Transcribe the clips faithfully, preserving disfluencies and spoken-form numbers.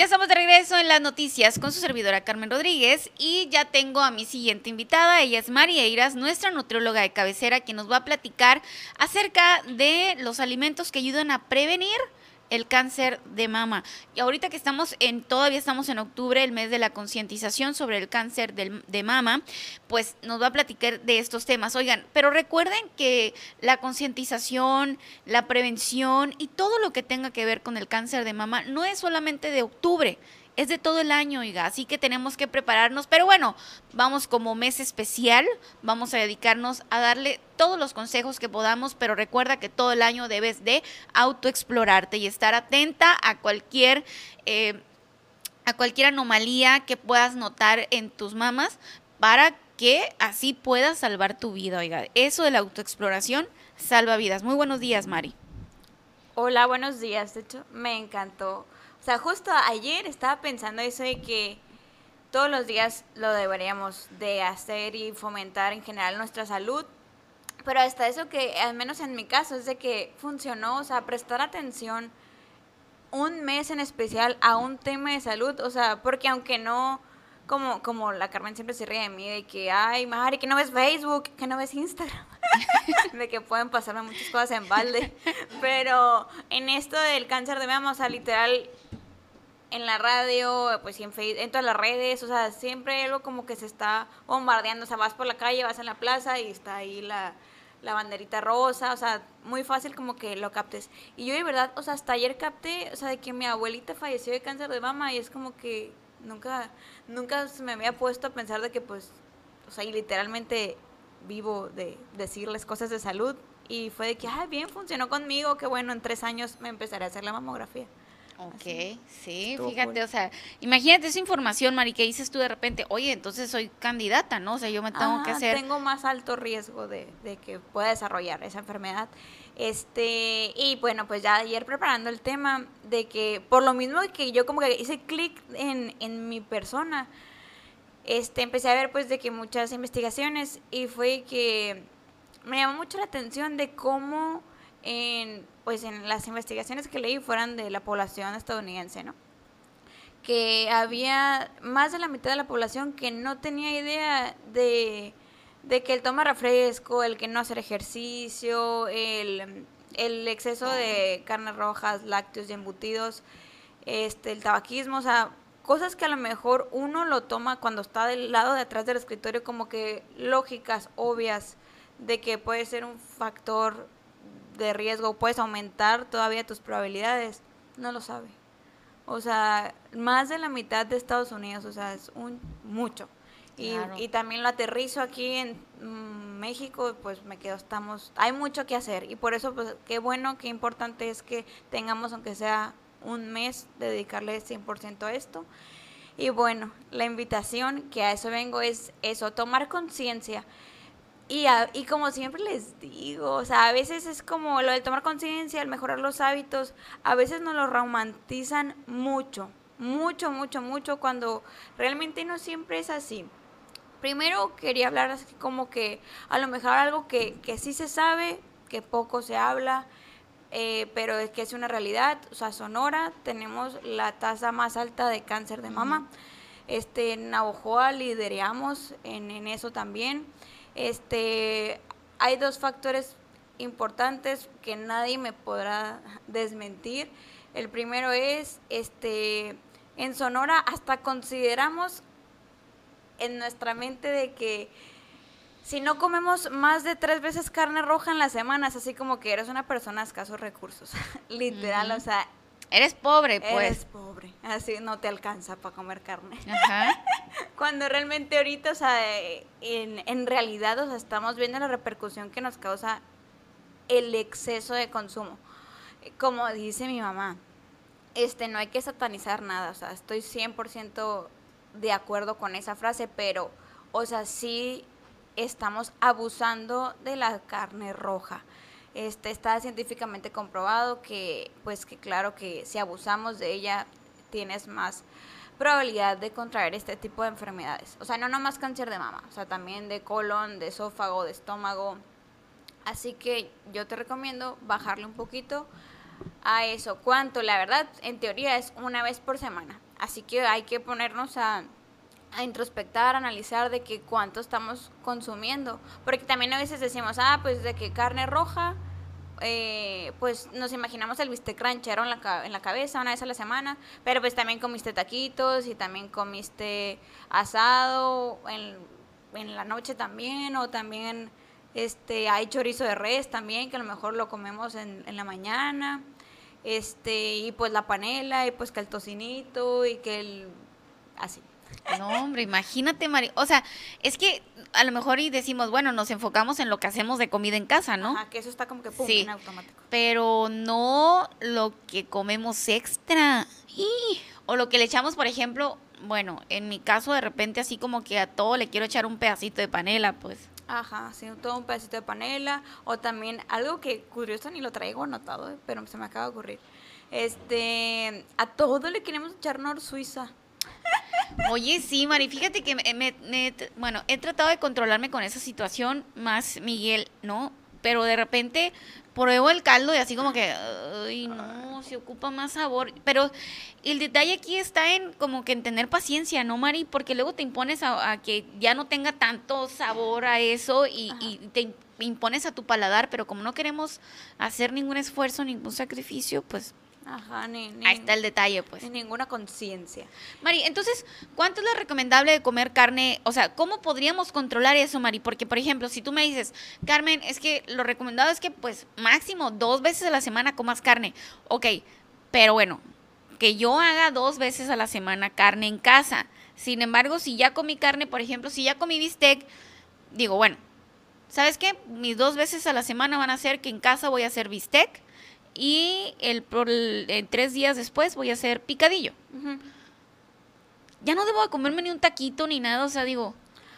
Ya estamos de regreso en las noticias con su servidora Carmen Rodríguez y ya tengo a mi siguiente invitada. Ella es María Eiras, nuestra nutrióloga de cabecera, que nos va a platicar acerca de los alimentos que ayudan a prevenir el cáncer de mama. Y ahorita que estamos en, todavía estamos en octubre, el mes de la concientización sobre el cáncer de, de mama, pues nos va a platicar de estos temas. Oigan, pero recuerden que la concientización, la prevención y todo lo que tenga que ver con el cáncer de mama no es solamente de octubre, es de todo el año, oiga, así que tenemos que prepararnos. Pero bueno, vamos como mes especial, vamos a dedicarnos a darle todos los consejos que podamos, pero recuerda que todo el año debes de autoexplorarte y estar atenta a cualquier, eh, a cualquier anomalía que puedas notar en tus mamas para que así puedas salvar tu vida, oiga. Eso de la autoexploración salva vidas. Muy buenos días, Mari. Hola, buenos días. De hecho, me encantó. O sea, justo ayer estaba pensando eso de que todos los días lo deberíamos de hacer y fomentar en general nuestra salud, pero hasta eso que, al menos en mi caso, es de que funcionó, o sea, prestar atención un mes en especial a un tema de salud, o sea, porque aunque no, como, como la Carmen siempre se ríe de mí, de que, ay, Mari, que no ves Facebook, que no ves Instagram, de que pueden pasarme muchas cosas en balde, pero en esto del cáncer de mama, o sea, literal, en la radio, pues en Facebook, en todas las redes, o sea, siempre hay algo como que se está bombardeando, o sea, vas por la calle, vas en la plaza y está ahí la, la banderita rosa, o sea, muy fácil como que lo captes. Y yo de verdad, o sea, hasta ayer capté, o sea, de que mi abuelita falleció de cáncer de mama y es como que nunca, nunca se me había puesto a pensar de que pues, o sea, y literalmente vivo de decirles cosas de salud y fue de que, ay, bien, funcionó conmigo, que bueno, en tres años me empezaré a hacer la mamografía. Ok, así. Sí, estuvo, fíjate, cool. O sea, imagínate esa información, Mari, que dices tú de repente, oye, entonces soy candidata, ¿no? O sea, yo me tengo ah, que hacer... tengo más alto riesgo de, de que pueda desarrollar esa enfermedad. Este, y bueno, pues ya ayer preparando el tema de que, por lo mismo que yo como que hice clic en, en mi persona, este, empecé a ver pues de que muchas investigaciones y fue que me llamó mucho la atención de cómo... en pues en las investigaciones que leí fueran de la población estadounidense, ¿no? Que había más de la mitad de la población que no tenía idea de, de que el tomar refresco, el que no hacer ejercicio, el, el exceso de carnes rojas, lácteos y embutidos, este, el tabaquismo, o sea, cosas que a lo mejor uno lo toma cuando está del lado de atrás del escritorio como que lógicas, obvias, de que puede ser un factor de riesgo, puedes aumentar todavía tus probabilidades, no lo sabe. O sea, más de la mitad de Estados Unidos, o sea, es un mucho. Y, claro. Y también lo aterrizo aquí en mmm, México, pues me quedo, estamos, hay mucho que hacer y por eso, pues qué bueno, qué importante es que tengamos, aunque sea un mes, dedicarle cien por ciento a esto. Y bueno, la invitación que a eso vengo es eso, tomar conciencia. Y, a, y como siempre les digo, o sea, a veces es como lo del tomar conciencia, el mejorar los hábitos, a veces nos lo romantizan mucho, mucho, mucho, mucho, cuando realmente no siempre es así. Primero quería hablar así como que a lo mejor algo que, que sí se sabe, que poco se habla, eh, pero es que es una realidad. O sea, Sonora tenemos la tasa más alta de cáncer de mama. Este, en Navojoa lideramos en, en eso también. Este, hay dos factores importantes que nadie me podrá desmentir. El primero es, este, en Sonora hasta consideramos en nuestra mente de que si no comemos más de tres veces carne roja en la semana, es así como que eres una persona de escasos recursos, literal, mm. O sea… Eres pobre, pues. Eres pobre, así no te alcanza para comer carne. Ajá. Cuando realmente ahorita, o sea, en, en realidad, o sea, estamos viendo la repercusión que nos causa el exceso de consumo. Como dice mi mamá, este, no hay que satanizar nada, o sea, estoy cien por ciento de acuerdo con esa frase, pero, o sea, sí estamos abusando de la carne roja. Este, está científicamente comprobado que, pues que claro que si abusamos de ella tienes más probabilidad de contraer este tipo de enfermedades. O sea, no nomás cáncer de mama, o sea, también de colon, de esófago, de estómago. Así que yo te recomiendo bajarle un poquito a eso. ¿Cuánto? La verdad, en teoría es una vez por semana. Así que hay que ponernos a, a introspectar, a analizar de que cuánto estamos consumiendo. Porque también a veces decimos, ah, pues de que carne roja, eh, pues nos imaginamos el bistec ranchero en la, en la cabeza una vez a la semana. Pero pues también comiste taquitos y también comiste asado en, en la noche también, o también... Este, hay chorizo de res también, que a lo mejor lo comemos en, en la mañana, este, y pues la panela, y pues que el tocinito, y que el... así. No, hombre, imagínate, Mari. O sea, es que a lo mejor y decimos, bueno, nos enfocamos en lo que hacemos de comida en casa, ¿no? Ajá, que eso está como que pum, sí, en automático. Pero no lo que comemos extra, y, o lo que le echamos, por ejemplo, bueno, en mi caso de repente así como que a todo le quiero echar un pedacito de panela, pues. Ajá, sí, todo un pedacito de panela, o también algo que curioso ni lo traigo anotado, pero se me acaba de ocurrir. Este, a todo le queremos echar nor suiza. Oye, sí, Mari, fíjate que me, me, me, bueno, he tratado de controlarme con esa situación más, Miguel, ¿no? Pero de repente pruebo el caldo y así como que, ay, no, se ocupa más sabor. Pero el detalle aquí está en como que en tener paciencia, ¿no, Mari? Porque luego te impones a, a que ya no tenga tanto sabor a eso y, y te impones a tu paladar. Pero como no queremos hacer ningún esfuerzo, ningún sacrificio, pues... Ajá, ni, ni, ahí está el detalle, pues. Ni ninguna conciencia. Mari, entonces, ¿cuánto es lo recomendable de comer carne? O sea, ¿cómo podríamos controlar eso, Mari? Porque, por ejemplo, si tú me dices, Carmen, es que lo recomendado es que, pues, máximo dos veces a la semana comas carne. Ok, pero bueno, que yo haga dos veces a la semana carne en casa. Sin embargo, si ya comí carne, por ejemplo, si ya comí bistec, digo, bueno, ¿sabes qué? Mis dos veces a la semana van a ser que en casa voy a hacer bistec. Y el, el tres días después voy a hacer picadillo. Uh-huh. Ya no debo de comerme ni un taquito ni nada, o sea, digo,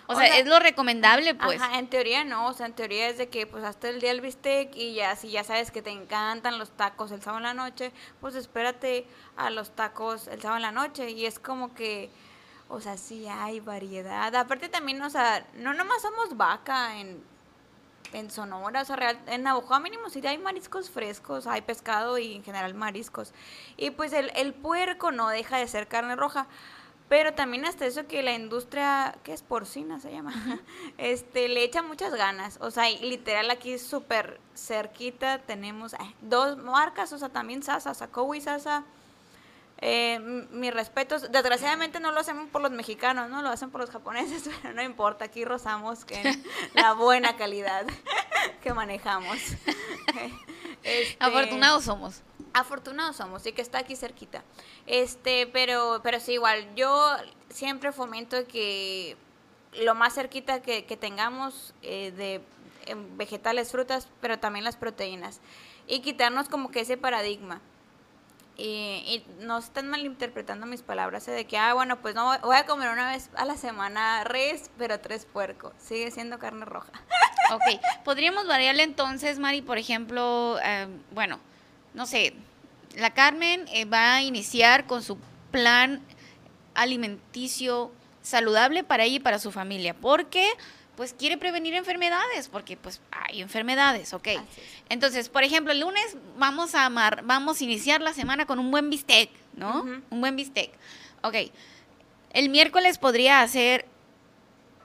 o, o sea, sea, es lo recomendable, pues. Ajá, en teoría no, o sea, en teoría es de que pues hasta el día del bistec y ya, si ya sabes que te encantan los tacos el sábado en la noche, pues espérate a los tacos el sábado en la noche y es como que... O sea, sí hay variedad. Aparte también, o sea, no nomás somos vaca en... En Sonora, o sea, real, en Navojoa mínimo sí hay mariscos frescos, hay pescado y en general mariscos. Y pues el, el puerco no deja de ser carne roja, pero también hasta eso que la industria, ¿qué es? Porcina se llama, este, le echa muchas ganas. O sea, literal aquí súper cerquita tenemos eh, dos marcas, o sea, también Sasa, Sacowi y Sasa. Eh, mis respetos, desgraciadamente no lo hacen por los mexicanos, no lo hacen por los japoneses, pero no importa, aquí rozamos que la buena calidad que manejamos. Este, afortunados somos. Afortunados somos, sí, que está aquí cerquita. Este, pero, pero sí, igual, yo siempre fomento que lo más cerquita que, que tengamos eh, de eh, vegetales, frutas, pero también las proteínas, y quitarnos como que ese paradigma. Y, y no están malinterpretando mis palabras, ¿eh? De que, ah, bueno, pues no voy a comer una vez a la semana res, pero tres puerco. Sigue siendo carne roja. Ok, podríamos variarle entonces, Mari, por ejemplo, eh, bueno, no sé, la Carmen eh, va a iniciar con su plan alimenticio saludable para ella y para su familia, porque... pues quiere prevenir enfermedades, porque pues hay enfermedades, ¿ok? Entonces, por ejemplo, el lunes vamos a amar, vamos a iniciar la semana con un buen bistec, ¿no? Uh-huh. Un buen bistec, ok. ¿El miércoles podría hacer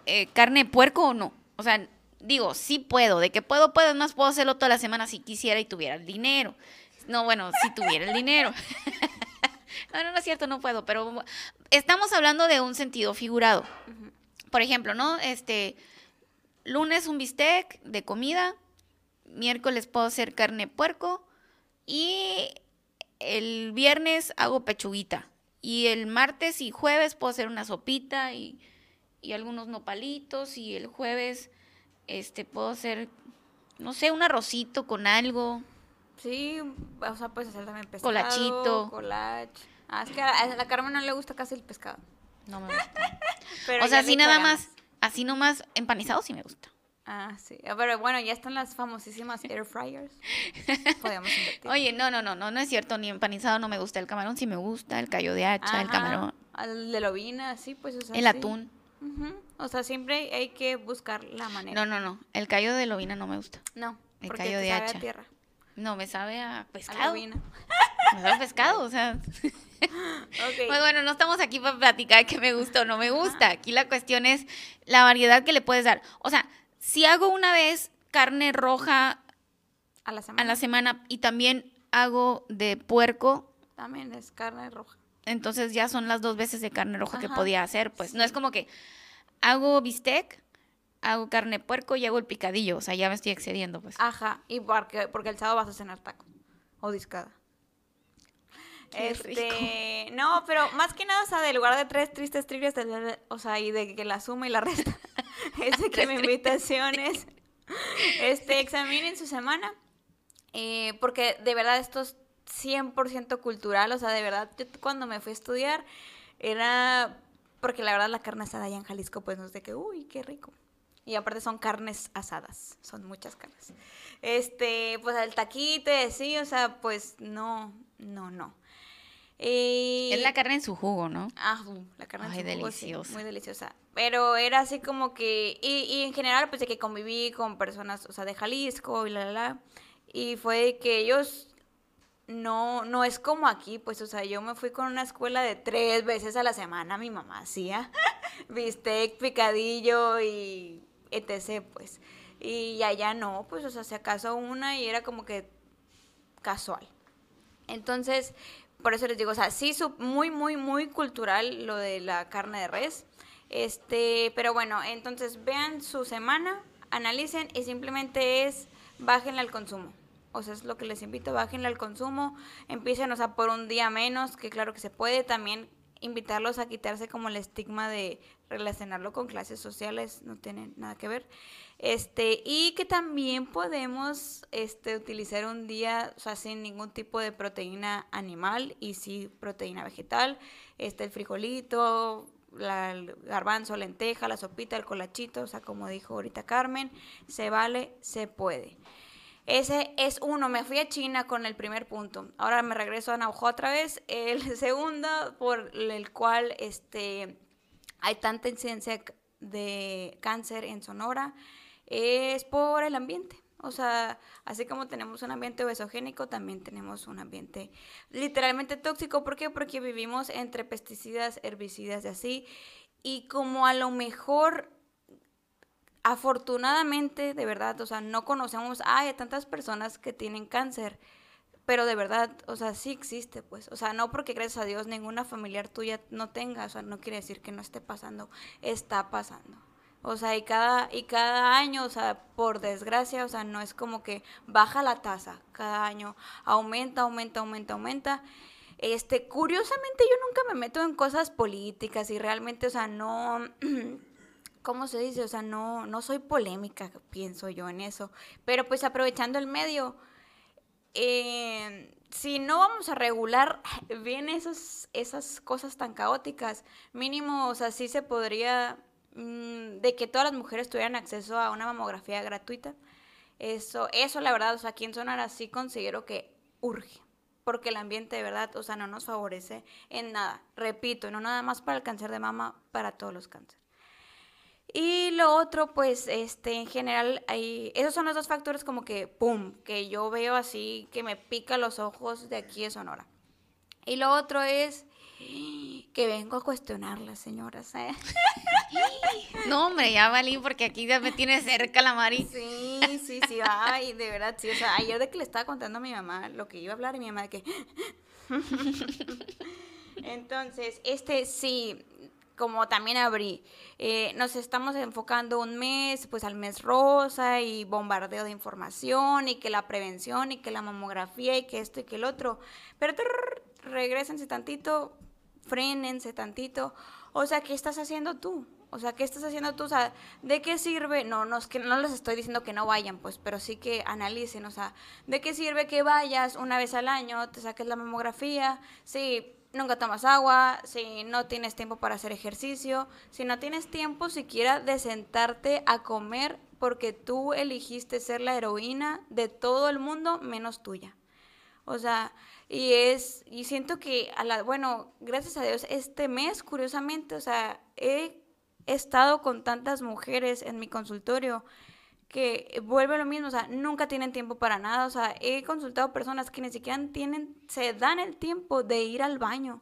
eh, carne de puerco o no? O sea, digo, sí puedo, de que puedo, puedo, más puedo hacerlo toda la semana si quisiera y tuviera el dinero. No, bueno, si tuviera el dinero. No, no, no es cierto, no puedo, pero estamos hablando de un sentido figurado. Uh-huh. Por ejemplo, ¿no? Este... lunes un bistec de comida, miércoles puedo hacer carne puerco y el viernes hago pechuguita. Y el martes y jueves puedo hacer una sopita y, y algunos nopalitos y el jueves este puedo hacer, no sé, un arrocito con algo. Sí, o sea, puedes hacer también pescado. Colachito. Colach. Ah, es que a la Carmen no le gusta casi el pescado. No me gusta. Pero o sea, así nada más. Así nomás, empanizado sí me gusta. Ah, sí. Pero bueno, ya están las famosísimas air fryers. Podemos invertir. Oye, no, no, no, no, no es cierto. Ni empanizado no me gusta. El camarón sí me gusta. El callo de hacha, ajá, el camarón. El de lobina, sí, pues. O sea, el sí. Atún. Uh-huh. O sea, siempre hay que buscar la manera. No, no, no. El callo de lobina no me gusta. No, el porque callo te de sabe hacha. A tierra. No, me sabe a pescado. Me sabe a pescado, o sea. Okay. Pues bueno, no estamos aquí para platicar que me gusta o no me gusta. Aquí la cuestión es la variedad que le puedes dar. O sea, si hago una vez carne roja a la semana, a la semana y también hago de puerco. También es carne roja. Entonces ya son las dos veces de carne roja, ajá, que podía hacer. Pues sí. No es como que hago bistec, hago carne puerco y hago el picadillo. O sea, ya me estoy excediendo, pues. Ajá, y porque, porque el sábado vas a cenar taco o discada. Qué este, rico. No, pero más que nada, o sea, de lugar de tres tristes trivias, o sea, y de que la suma y la resta. Es de que mi invitación es, este, examinen su semana, eh, porque de verdad esto es cien por ciento cultural, o sea, de verdad, yo cuando me fui a estudiar, era porque la verdad la carne asada allá en Jalisco, pues no sé qué, uy, qué rico. Y aparte son carnes asadas, son muchas carnes. Este, pues el taquite, sí, o sea, pues no, no, no. Eh, es la carne en su jugo, ¿no? Ah, la carne Ay, en su jugo, deliciosa. Sí, muy deliciosa. Pero era así como que, y, y en general, pues de que conviví con personas, o sea, de Jalisco y la, la, la. Y fue que ellos, no, no es como aquí, pues, o sea, yo me fui con una escuela de tres veces a la semana, mi mamá hacía bistec, picadillo y... etcétera, pues, y allá no, pues, o sea, se acaso una y era como que casual. Entonces, por eso les digo, o sea, sí, muy, muy, muy cultural lo de la carne de res, este, pero bueno, entonces vean su semana, analicen y simplemente es, bájenle al consumo, o sea, es lo que les invito, bájenle al consumo, empiecen, o sea, por un día menos, que claro que se puede también, invitarlos a quitarse como el estigma de relacionarlo con clases sociales, no tiene nada que ver, este, y que también podemos este, utilizar un día, o sea, sin ningún tipo de proteína animal y sí proteína vegetal, este, el frijolito, la, el garbanzo, lenteja, la sopita, el colachito, o sea, como dijo ahorita Carmen, se vale, se puede. Ese es uno, me fui a China con el primer punto, ahora me regreso a Navojoa otra vez, el segundo por el cual este, hay tanta incidencia de cáncer en Sonora, es por el ambiente, o sea, así como tenemos un ambiente obesogénico, también tenemos un ambiente literalmente tóxico, ¿por qué? Porque vivimos entre pesticidas, herbicidas y así, y como a lo mejor... Afortunadamente, de verdad, o sea, no conocemos, ay, hay tantas personas que tienen cáncer, pero de verdad, o sea, sí existe, pues, o sea, no porque gracias a Dios ninguna familiar tuya no tenga, o sea, no quiere decir que no esté pasando, está pasando, o sea, y cada, y cada año, o sea, por desgracia, o sea, no es como que baja la tasa, cada año aumenta, aumenta, aumenta, aumenta. Este, curiosamente yo nunca me meto en cosas políticas y realmente, o sea, no... ¿Cómo se dice? O sea, no, no soy polémica, pienso yo en eso. Pero pues aprovechando el medio, eh, si no vamos a regular bien esos, esas cosas tan caóticas, mínimo, o sea, sí se podría, mmm, de que todas las mujeres tuvieran acceso a una mamografía gratuita. Eso, eso la verdad, o sea, aquí en Sonora sí considero que urge. Porque el ambiente de verdad, o sea, no nos favorece en nada. Repito, no nada más para el cáncer de mama, para todos los cánceres. Y lo otro, pues, este, en general, hay, esos son los dos factores como que, pum, que yo veo así, que me pica los ojos de aquí de Sonora. Y lo otro es que vengo a cuestionar las señoras, ¿eh? No, hombre, ya valí, porque aquí ya me tiene cerca la Mari. Sí, sí, sí, ay, de verdad, sí, o sea, ayer de que le estaba contando a mi mamá lo que iba a hablar y mi mamá de que... Entonces, este, sí... Como también abrí, eh, nos estamos enfocando un mes, pues al mes rosa y bombardeo de información y que la prevención y que la mamografía y que esto y que el otro. Pero trrr, regrésense tantito, frénense tantito. O sea, ¿qué estás haciendo tú? O sea, ¿qué estás haciendo tú? O sea, ¿de qué sirve? No, no, es que no les estoy diciendo que no vayan, pues, pero sí que analicen. O sea, ¿de qué sirve que vayas una vez al año, te saques la mamografía? Sí. Nunca tomas agua, si no tienes tiempo para hacer ejercicio, si no tienes tiempo siquiera de sentarte a comer porque tú elegiste ser la heroína de todo el mundo menos tuya. O sea, y es y siento que, a la, bueno, gracias a Dios, este mes, curiosamente, o sea, he estado con tantas mujeres en mi consultorio que vuelve lo mismo, o sea, nunca tienen tiempo para nada. O sea, he consultado personas que ni siquiera tienen, se dan el tiempo de ir al baño.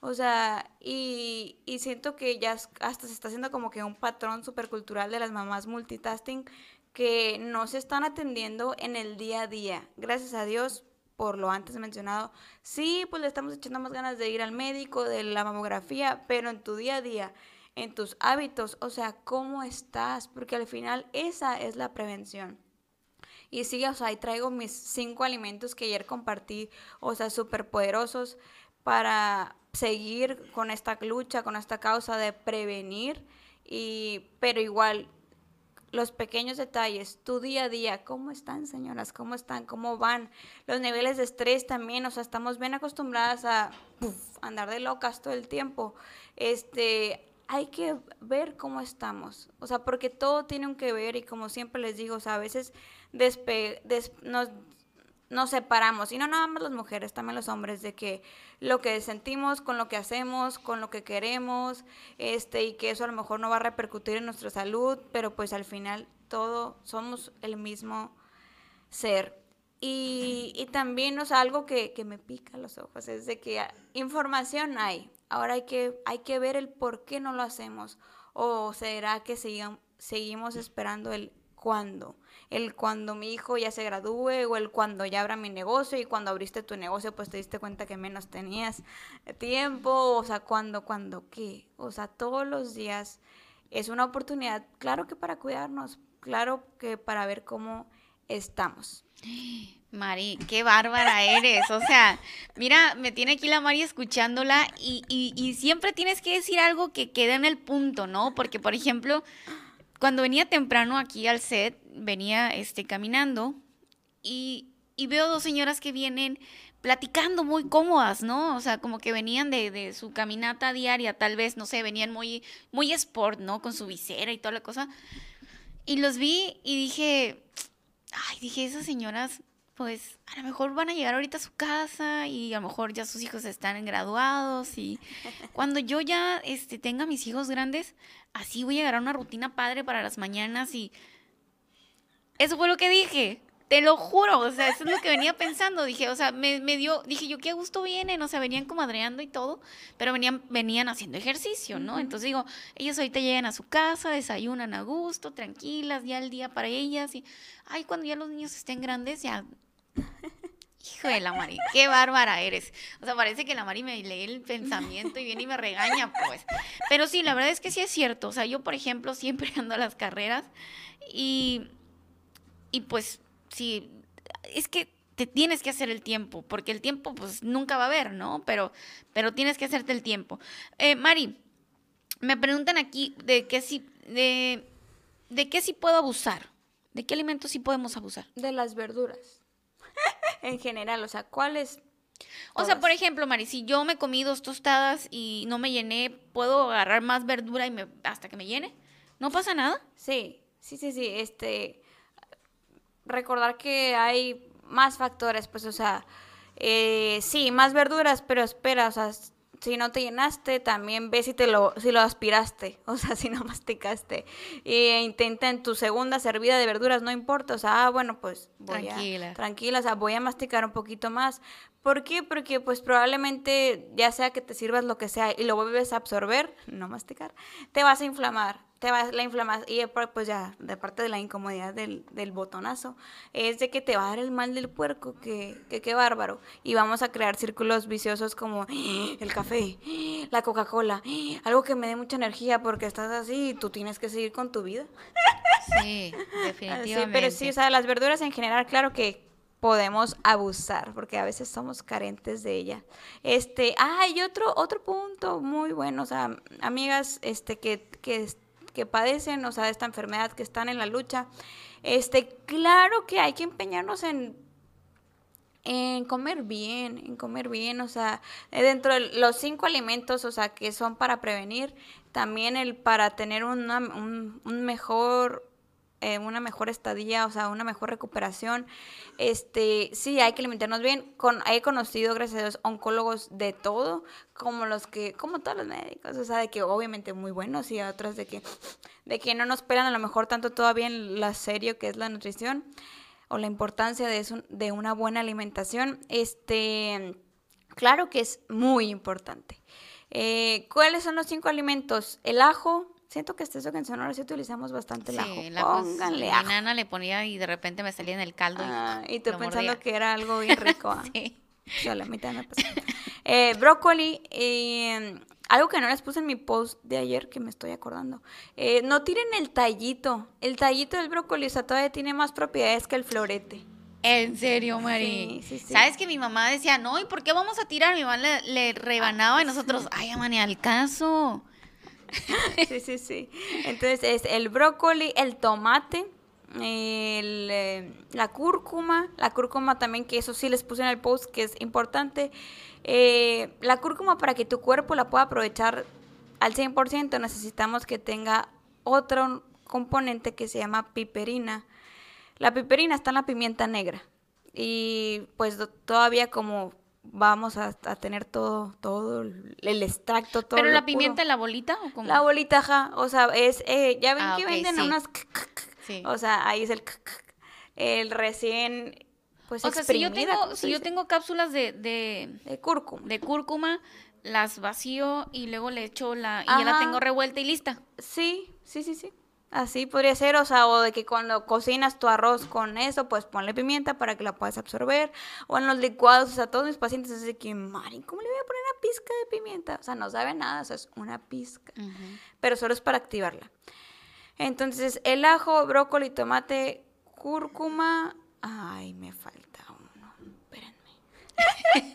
O sea, y, y siento que ya hasta se está haciendo como que un patrón supercultural de las mamás multitasking que no se están atendiendo en el día a día. Gracias a Dios, por lo antes mencionado, sí, pues le estamos echando más ganas de ir al médico, de la mamografía, pero en tu día a día, en tus hábitos, o sea, ¿cómo estás? Porque al final esa es la prevención. Y sí, o sea, ahí traigo mis cinco alimentos que ayer compartí, o sea, súper poderosos para seguir con esta lucha, con esta causa de prevenir, y, pero igual, los pequeños detalles, tu día a día, ¿cómo están, señoras? ¿Cómo están? ¿Cómo van? Los niveles de estrés también, o sea, estamos bien acostumbradas a puff, andar de locas todo el tiempo. Este, hay que ver cómo estamos, o sea, porque todo tiene un que ver y como siempre les digo, o sea, a veces despe- des- nos... nos separamos, y no nada más las mujeres, también los hombres, de que lo que sentimos con lo que hacemos, con lo que queremos, este, y que eso a lo mejor no va a repercutir en nuestra salud, pero pues al final todos somos el mismo ser. Y, y también, o sea, algo que, que me pica los ojos es de que información hay, ahora hay que, hay que ver el por qué no lo hacemos, o será que sigan, seguimos esperando el cuándo, el cuando mi hijo ya se gradúe, o el cuando ya abra mi negocio, y cuando abriste tu negocio pues te diste cuenta que menos tenías tiempo, o sea, cuando, cuando, qué, o sea, todos los días es una oportunidad, claro que para cuidarnos, claro que para ver cómo estamos. Mari, qué bárbara eres, o sea, mira, me tiene aquí la Mari escuchándola, y, y, y siempre tienes que decir algo que quede en el punto, ¿no? Porque, por ejemplo, cuando venía temprano aquí al set, venía este, caminando y, y veo dos señoras que vienen platicando muy cómodas, ¿no? O sea, como que venían de, de su caminata diaria, tal vez, no sé, venían muy, muy sport, ¿no? Con su visera y toda la cosa. Y los vi y dije, ay, dije, esas señoras, pues, a lo mejor van a llegar ahorita a su casa y a lo mejor ya sus hijos están graduados y cuando yo ya este, tenga mis hijos grandes, así voy a agarrar una rutina padre para las mañanas y eso fue lo que dije, te lo juro, o sea, eso es lo que venía pensando, dije, o sea, me, me dio, dije yo, qué gusto vienen, o sea, venían comadreando y todo, pero venían, venían haciendo ejercicio, ¿no? Entonces digo, ellas ahorita llegan a su casa, desayunan a gusto, tranquilas, ya el día para ellas y, ay, cuando ya los niños estén grandes, ya... Hijo de la Mari, qué bárbara eres. O sea, parece que la Mari me lee el pensamiento y viene y me regaña, pues. Pero sí, la verdad es que sí es cierto. O sea, yo, por ejemplo, siempre ando a las carreras y, y pues, sí, es que te tienes que hacer el tiempo, porque el tiempo, pues, nunca va a haber, ¿no? Pero, pero tienes que hacerte el tiempo. Eh, Mari, me preguntan aquí de qué sí, de, de qué sí puedo abusar. ¿De qué alimentos sí podemos abusar? De las verduras. En general, o sea, ¿cuáles? O sea, por ejemplo, Mari, si yo me comí dos tostadas y no me llené, ¿puedo agarrar más verdura y me, hasta que me llene? ¿No pasa nada? Sí, sí, sí, sí. Este, recordar que hay más factores, pues, o sea, eh, sí, más verduras, pero espera, o sea, si no te llenaste, también ve si te lo, si lo aspiraste, o sea, si no masticaste. E intenta en tu segunda servida de verduras, no importa, o sea, ah, bueno, pues voy tranquila. a... Tranquila. O sea, voy a masticar un poquito más. ¿Por qué? Porque pues probablemente, ya sea que te sirvas lo que sea y lo vuelves a absorber, no masticar, te vas a inflamar, te vas a inflamar, y pues ya, de parte de la incomodidad del, del botonazo, es de que te va a dar el mal del puerco, que qué que bárbaro, y vamos a crear círculos viciosos como el café, la Coca-Cola, algo que me dé mucha energía porque estás así y tú tienes que seguir con tu vida. Sí, definitivamente. Sí, pero sí, o sea, las verduras en general, claro que podemos abusar, porque a veces somos carentes de ella. Este, ah, y otro, otro punto muy bueno, o sea, amigas, este, que, que que padecen, o sea, de esta enfermedad, que están en la lucha, este, claro que hay que empeñarnos en, en comer bien, en comer bien, o sea, dentro de los cinco alimentos, o sea, que son para prevenir, también el para tener una, un, un mejor eh, una mejor estadía, o sea, una mejor recuperación. Este, sí, hay que alimentarnos bien. Con, he conocido, gracias a Dios, oncólogos de todo, como los que, como todos los médicos, o sea, de que obviamente muy buenos y otros de que, de que no nos pelan a lo mejor tanto todavía en la serio que es la nutrición o la importancia de, eso, de una buena alimentación. Este, claro que es muy importante. Eh, ¿Cuáles son los cinco alimentos? El ajo. Siento que este es lo que en Sonora sí utilizamos bastante el ajo. Sí, la pónganle ajo. Mi nana le ponía y de repente me salía en el caldo. Ah, y, y tú pensando mordía. Que era algo bien rico. ¿Eh? Sí. Yo la mitad me pasé. Eh, brócoli. Eh, algo que no les puse en mi post de ayer, que me estoy acordando. Eh, no tiren el tallito. El tallito del brócoli, o sea, todavía tiene más propiedades que el florete. ¿En serio, Mari? Sí, sí, sí. ¿Sabes que mi mamá decía, no, ¿y por qué vamos a tirar? Mi mamá le, le rebanaba ah, y nosotros, sí. Ay, mamá, ni al caso. Sí, sí, sí. Entonces es el brócoli, el tomate, el, eh, la cúrcuma, la cúrcuma también, que eso sí les puse en el post, que es importante. Eh, la cúrcuma, para que tu cuerpo la pueda aprovechar al cien por ciento, necesitamos que tenga otro componente que se llama piperina. La piperina está en la pimienta negra y pues todavía como... Vamos a, a tener todo, todo el extracto, todo. ¿Pero la pimienta, la bolita o cómo? La bolita, ja. O sea, es, eh, ya ven ah, que okay, venden sí. unas... Sí. O sea, ahí es el... El recién... Pues, o sea, si yo tengo, si yo tengo cápsulas de, de... De cúrcuma. De cúrcuma, las vacío y luego le echo la... Y ajá. Ya la tengo revuelta y lista. Sí, sí, sí, sí. Así podría ser, o sea, o de que cuando cocinas tu arroz con eso, pues ponle pimienta para que la puedas absorber, o en los licuados, o sea, todos mis pacientes dicen que, Mari, ¿cómo le voy a poner una pizca de pimienta? O sea, no sabe nada, o sea, es una pizca, uh-huh. Pero solo es para activarla. Entonces, el ajo, brócoli, tomate, cúrcuma, ay, me falta uno, espérenme.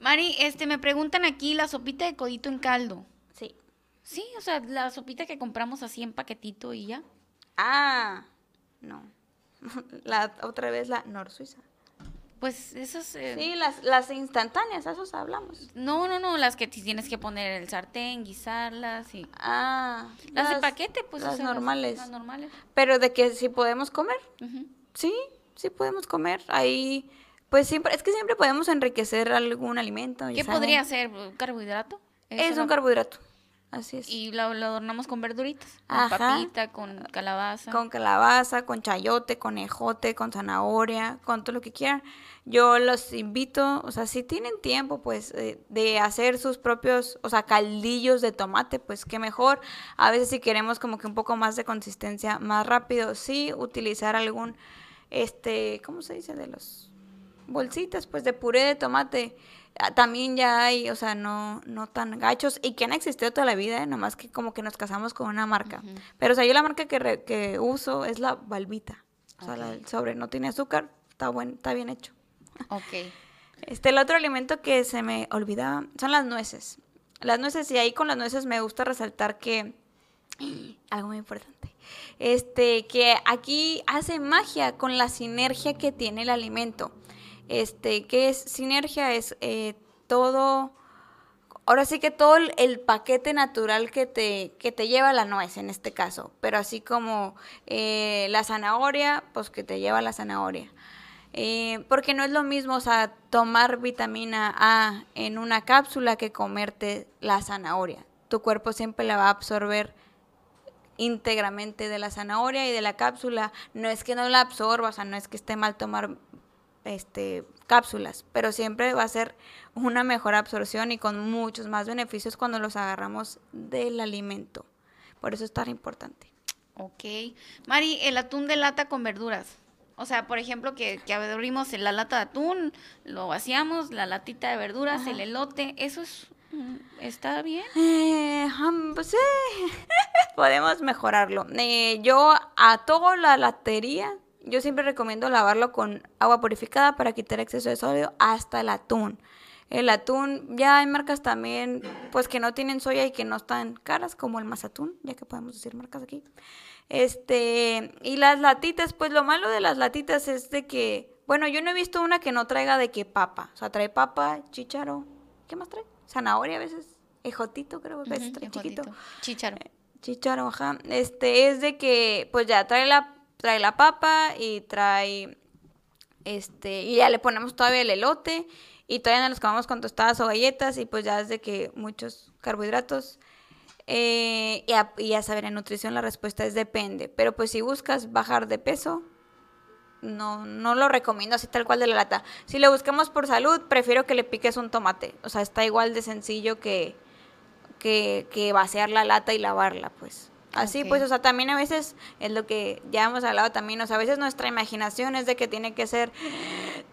Mari, este, me preguntan aquí, la sopita de codito en caldo. Sí, o sea, la sopita que compramos así en paquetito y ya. Ah, no. La otra vez la Nor Suiza. Pues esas... Eh, sí, las, las instantáneas, esas hablamos. No, no, no, las que tienes que poner en el sartén, guisarlas y... Ah. Las, las de paquete, pues. Las o sea, normales. Las, las normales. Pero de que sí podemos comer. Uh-huh. Sí, sí podemos comer. Ahí, pues siempre, es que siempre podemos enriquecer algún alimento. ¿Qué saben? Podría ser? ¿Un carbohidrato? Es un no? carbohidrato. Así es. Y lo, lo adornamos con verduritas, con ajá. papita, con calabaza. Con calabaza, con chayote, con ejote, con zanahoria, con todo lo que quieran. Yo los invito, o sea, si tienen tiempo, pues, eh, de hacer sus propios, o sea, caldillos de tomate, pues, qué mejor. A veces si queremos como que un poco más de consistencia, más rápido, sí, utilizar algún, este, ¿cómo se dice? De los bolsitas, pues, de puré de tomate. También ya hay, o sea, no, no tan gachos y que han existido toda la vida, ¿eh? Nomás que como que nos casamos con una marca. Uh-huh. Pero, o sea, yo la marca que, re, que uso es la Valvita. O sea, okay. la, el sobre no tiene azúcar, está, buen, está bien hecho. Ok. Este, el otro alimento que se me olvidaba son las nueces. Las nueces, y ahí con las nueces me gusta resaltar que... Algo muy importante. Este, que aquí hace magia con la sinergia que tiene el alimento. Este, ¿qué es sinergia? Es eh, todo, ahora sí que todo el, el paquete natural que te, que te lleva la nuez en este caso, pero así como eh, la zanahoria, pues que te lleva la zanahoria. Eh, porque no es lo mismo, o sea, tomar vitamina A en una cápsula que comerte la zanahoria. Tu cuerpo siempre la va a absorber íntegramente de la zanahoria y de la cápsula. No es que no la absorba, o sea, no es que esté mal tomar Este, cápsulas, pero siempre va a ser una mejor absorción y con muchos más beneficios cuando los agarramos del alimento. Por eso es tan importante. Ok. Mari, el atún de lata con verduras. O sea, por ejemplo, que, que abrimos la lata de atún, lo vaciamos, la latita de verduras, ajá. El elote, eso es... ¿Está bien? Eh, pues sí, podemos mejorarlo. Eh, yo a toda la latería... Yo siempre recomiendo lavarlo con agua purificada para quitar exceso de sodio hasta el atún. El atún, ya hay marcas también, pues que no tienen soya y que no están caras, como el Mazatún, ya que podemos decir marcas aquí. Este, y las latitas, pues lo malo de las latitas es de que, bueno, yo no he visto una que no traiga de que papa. O sea, trae papa, chícharo, ¿qué más trae? Zanahoria a veces, ejotito creo que a veces uh-huh, trae ejotito. Chiquito. Chícharo. chícharo, ajá, este, es de que, pues ya, trae la, trae la papa y trae, este, y ya le ponemos todavía el elote y todavía nos los comamos con tostadas o galletas y pues ya es de que muchos carbohidratos. Eh, y, a, y a saber, en nutrición la respuesta es depende, pero pues si buscas bajar de peso, no, no lo recomiendo así tal cual de la lata. Si lo buscamos por salud, prefiero que le piques un tomate, o sea, está igual de sencillo que, que, que vaciar la lata y lavarla, pues. Así, okay. Pues, o sea, también a veces es lo que ya hemos hablado también, o sea, a veces nuestra imaginación es de que tiene que ser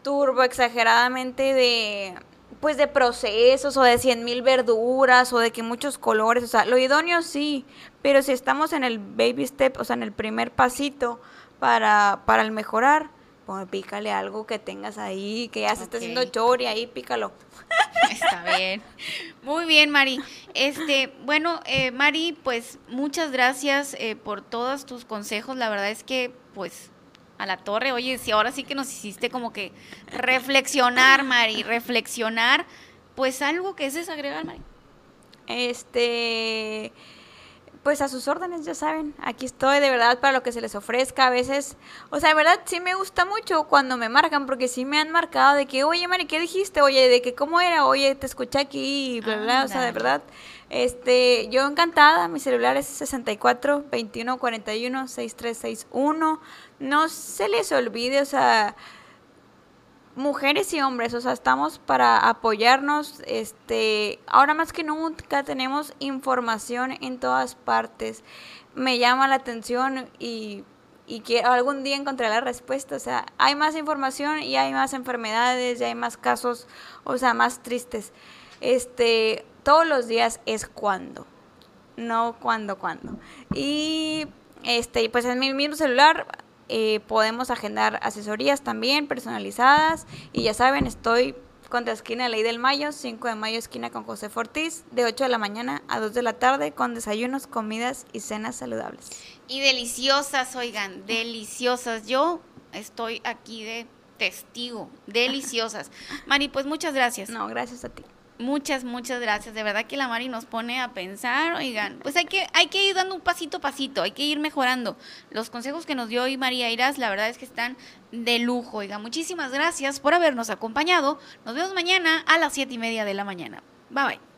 turbo, exageradamente de... pues de procesos o de cien mil verduras o de que muchos colores, o sea, lo idóneo sí, pero si estamos en el baby step, o sea, en el primer pasito para, para el mejorar, pues pícale algo que tengas ahí, que ya se okay. está haciendo chori ahí, pícalo. Está bien. Muy bien, Mari. Este, bueno, eh, Mari, pues muchas gracias eh, por todos tus consejos, la verdad es que, pues, a la torre, oye, si ahora sí que nos hiciste como que reflexionar, Mari, reflexionar, pues algo que es desagregar, Mari. Este, pues a sus órdenes, ya saben, aquí estoy de verdad para lo que se les ofrezca, a veces, o sea, de verdad sí me gusta mucho cuando me marcan, porque sí me han marcado de que, oye, Mari, ¿qué dijiste? Oye, de que cómo era, oye, te escuché aquí, bla, bla, bla, o sea, de verdad, este, yo encantada, mi celular es sesenta y cuatro, veintiuno, cuarenta y uno, sesenta y tres sesenta y uno, no se les olvide, o sea, mujeres y hombres, o sea, estamos para apoyarnos, este, ahora más que nunca tenemos información en todas partes, me llama la atención y, y que algún día encontré la respuesta, o sea, hay más información y hay más enfermedades y hay más casos, o sea, más tristes, este, todos los días es cuando, no cuando, cuando, y este, pues en mi mismo celular, Eh, podemos agendar asesorías también personalizadas y ya saben, estoy contra esquina de Ley del Mayo, cinco de mayo esquina con José Fortís, de ocho de la mañana a dos de la tarde con desayunos, comidas y cenas saludables. Y deliciosas, oigan, deliciosas. Yo estoy aquí de testigo, deliciosas. Mari, pues muchas gracias. No, gracias a ti. Muchas, muchas gracias. De verdad que la Mari nos pone a pensar, oigan, pues hay que, hay que ir dando un pasito a pasito, hay que ir mejorando. Los consejos que nos dio hoy María Eiras, la verdad es que están de lujo, oigan. Muchísimas gracias por habernos acompañado. Nos vemos mañana a las siete y media de la mañana. Bye, bye.